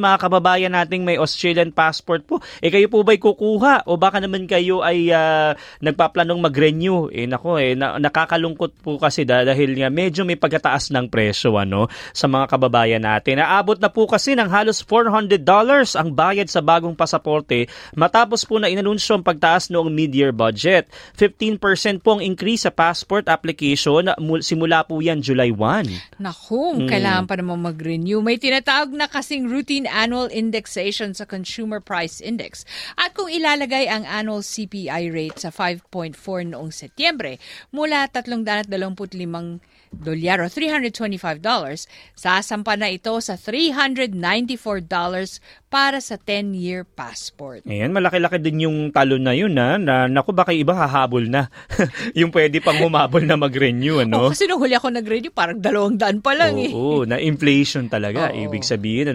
Mga kababayan nating may Australian passport po, kayo po ba'y kukuha o baka naman kayo ay nagpaplanong mag-renew? Nakakalungkot po kasi dahil nga medyo may pagkataas ng presyo sa mga kababayan natin. Naabot na po kasi ng halos $400 ang bayad sa bagong pasaporte matapos po na inanunsyo ang pagtaas noong mid-year budget. 15% po ang increase sa passport application, simula po yan July 1. Naku, kailangan pa naman mag-renew. May tinatawag na kasing routine annual indexation sa Consumer Price Index. At kung ilalagay ang annual CPI rate sa 5.4 noong Setyembre, mula $325 o $325, sasampa na ito sa $394 para sa 10-year passport. Ayan, malaki-laki din yung talon na yun. Naku, baka iba hahabol na. Yung pwede pang humabol na mag-renew. Ano? Oh, kasi nung huli ako nag-renew, parang $200 pa lang. Oo, na-inflation talaga. Ibig sabihin,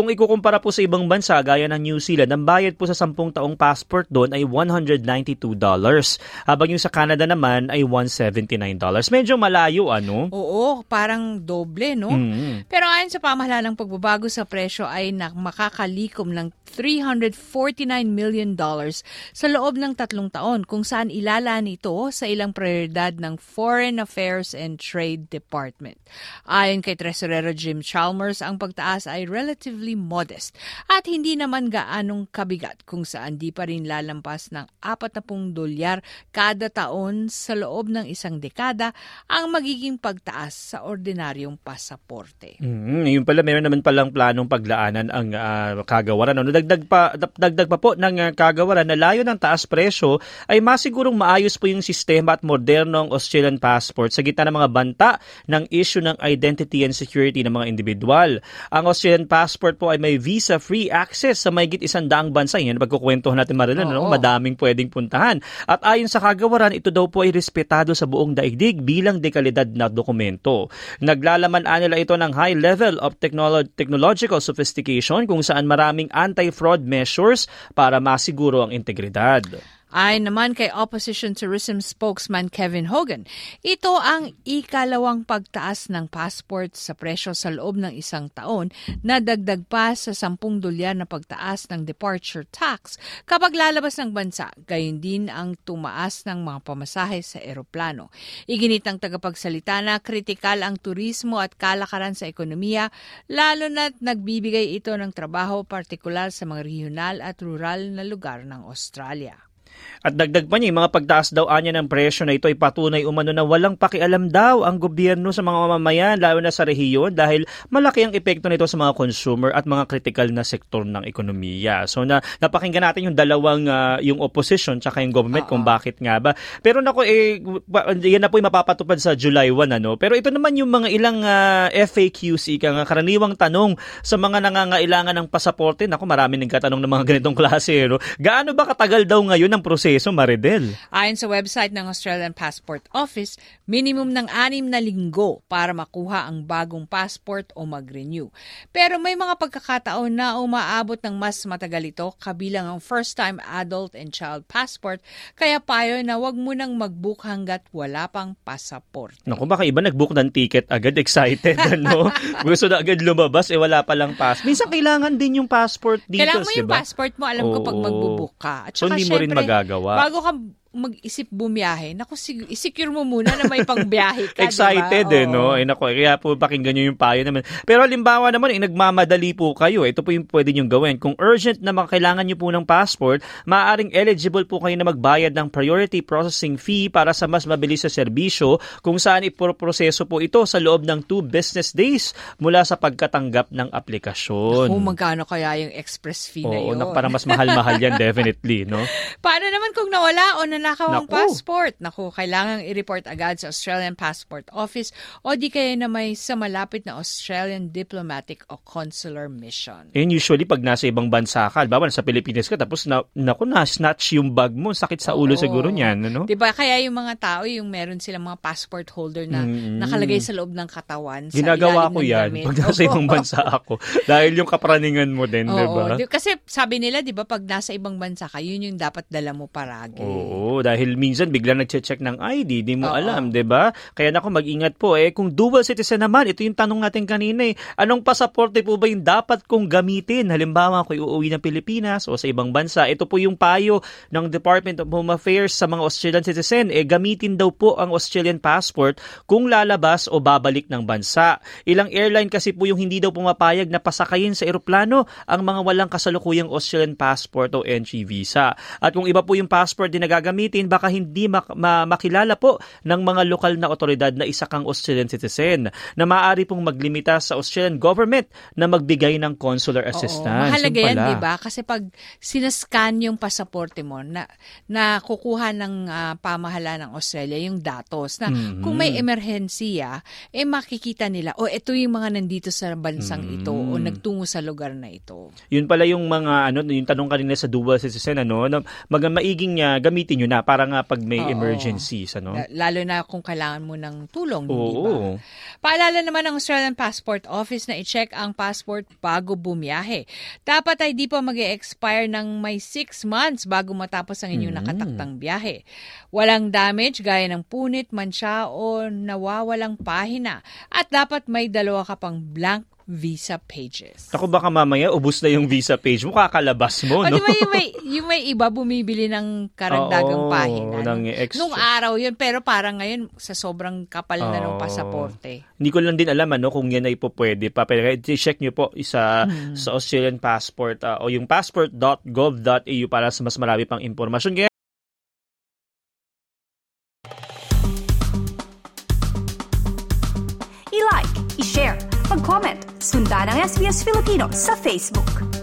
kung ikukumpara po sa ibang bansa, gaya ng New Zealand, ang bayad po sa 10 taong passport doon ay $192. Habang yung sa Canada naman ay $179. Medyo malayo, Oo, parang doble, Pero ayon sa pamahalaan ng pagbabago sa presyo ay makakalikom ng $349 million sa loob ng 3 taon, kung saan ilalaan ito sa ilang prioridad ng Foreign Affairs and Trade Department. Ayon kay Tresorero Jim Chalmers, ang pagtaas ay relatively modest at hindi naman gaanong kabigat, kung saan di pa rin lalampas ng $40 kada taon sa loob ng 1 dekada ang magiging pagtaas sa ordinaryong pasaporte. Yun pala, meron naman palang planong paglaanan ang kagawaran. Dagdag pa po ng kagawaran na layo ng taas presyo ay masigurong maayos po yung sistema at moderno ang Australian passport sa gitna ng mga banta ng issue ng identity and security ng mga individual. Ang Australian passport po ay may visa-free access sa mahigit 100 bansa. Yan, pagkukwentohan natin, Marilyn, madaming pwedeng puntahan. At ayon sa kagawaran, ito daw po ay respetado sa buong daigdig bilang dekalidad na dokumento. Naglalaman-an nila ito ng high level of technological sophistication, kung saan maraming anti-fraud measures para masiguro ang integridad. Ay naman kay Opposition Tourism Spokesman Kevin Hogan, ito ang 2nd pagtaas ng passport sa presyo sa loob ng 1 taon, na dagdag pa sa $10 na pagtaas ng departure tax kapag lalabas ng bansa. Gayon din ang tumaas ng mga pamasahe sa eroplano. Iginit ng tagapagsalita na kritikal ang turismo at kalakaran sa ekonomiya, lalo na't nagbibigay ito ng trabaho partikular sa mga regional at rural na lugar ng Australia. At dagdag pa niya, yung mga pagtaas daw anya ng presyo na ito ay patunay umano na walang pakialam daw ang gobyerno sa mga mamamayan, lalo na sa rehiyon, dahil malaki ang epekto nito sa mga consumer at mga kritikal na sektor ng ekonomiya. So napakinggan natin yung dalawang, yung opposition tsaka yung government, kung bakit nga ba. Pero yan na po yung mapapatupad sa July 1. Pero ito naman yung mga ilang FAQs, karaniwang tanong sa mga nangangailangan ng pasaporte. Naku, marami nagkatanong ng mga ganitong klase. Gaano ba katagal daw ngayon ang proseso, Maridel? Ayon sa website ng Australian Passport Office, minimum ng 6 na linggo para makuha ang bagong passport o mag-renew. Pero may mga pagkakataon na umaabot ng mas matagal ito, kabilang ang first-time adult and child passport, kaya payo na wag mo nang mag-book hanggat wala pang passport. Naku, baka iba nag-book ng ticket agad, excited, Gusto na agad lumabas, wala pa lang passport. Minsan kailangan din yung passport details, kailangan mo yung passport mo, alam ko pag mag-book ka. At saka, syempre, bago ka mag-isip bumiyahe, naku, isecure mo muna na may pangbiyahe ka. Excited, diba? Kaya po pakinggan nyo yung payo naman. Pero halimbawa naman, nagmamadali po kayo. Ito po yung pwede nyo gawin. Kung urgent na makakailangan nyo po ng passport, maaaring eligible po kayo na magbayad ng priority processing fee para sa mas mabilis sa serbisyo, kung saan iproproseso po ito sa loob ng 2 business days mula sa pagkatanggap ng aplikasyon. Kung magkano kaya yung express fee na yun? Para mas mahal-mahal yan, definitely. Paano naman kung nawala o Magnanakaw ang passport. Naku, kailangang i-report agad sa Australian Passport Office o di kaya na may sa malapit na Australian Diplomatic o Consular Mission. And usually, pag nasa ibang bansa ka, diba, sa Pilipinas ka, tapos na-snatch yung bag mo, sakit sa ulo siguro niyan. Ano? Diba, kaya yung mga tao, yung meron silang mga passport holder na nakalagay sa loob ng katawan. Ginagawa ko yan pag nasa ibang bansa ako. Dahil yung kapraningan mo din, diba? Kasi sabi nila, diba, pag nasa ibang bansa ka, yun yung dapat dala mo paragi. Oo, dahil minsan bigla nagche-check ng ID, di mo alam, di ba? Kaya naku, mag-ingat po. Eh, kung dual citizen naman, ito yung tanong natin kanina eh. Anong pasaporte po ba yung dapat kong gamitin? Halimbawa, kung uuwi ng Pilipinas o sa ibang bansa, ito po yung payo ng Department of Home Affairs sa mga Australian citizen. Eh, gamitin daw po ang Australian passport kung lalabas o babalik ng bansa. Ilang airline kasi po yung hindi daw pumapayag na pasakayin sa eroplano ang mga walang kasalukuyang Australian passport o entry visa. At kung iba po yung passport din nagagamitin, baka hindi makilala po ng mga lokal na otoridad na isa kang Australian citizen na maaari pong maglimita sa Australian government na magbigay ng consular assistance. Oo, mahalaga yan, di ba? Kasi pag sinascan yung pasaporte mo, na kukuha ng pamahalaan ng Australia yung datos na kung may emerhensiya, eh makikita nila, ito yung mga nandito sa bansang ito o nagtungo sa lugar na ito. Yun pala yung mga, yung tanong kanina sa dual citizen, maiging niya, gamitin nyo na para nga pag may emergencies. Ano? Lalo na kung kailangan mo ng tulong, di ba? Paalala naman ng Australian Passport Office na i-check ang passport bago bumiyahe. Dapat ay di pa mag-expire ng may 6 months bago matapos ang inyong nakataktang biyahe. Walang damage gaya ng punit, mansya o nawawalang pahina. At dapat may 2 ka pang blank visa pages. Ako baka mamaya ubos na yung visa page mo, kakalabas mo. No? Diba yung may iba bumibili ng karagdagang pahina. Nung araw yun, pero parang ngayon sa sobrang kapal na ng pasaporte. Hindi ko lang din alam kung yan ay pupwede pa. Pero check nyo po sa Australian Passport o yung passport.gov.au para sa mas marami pang impormasyon. Kaya i-like, i-share, mag-comment. Sundan ang SBS Filipino sa Facebook.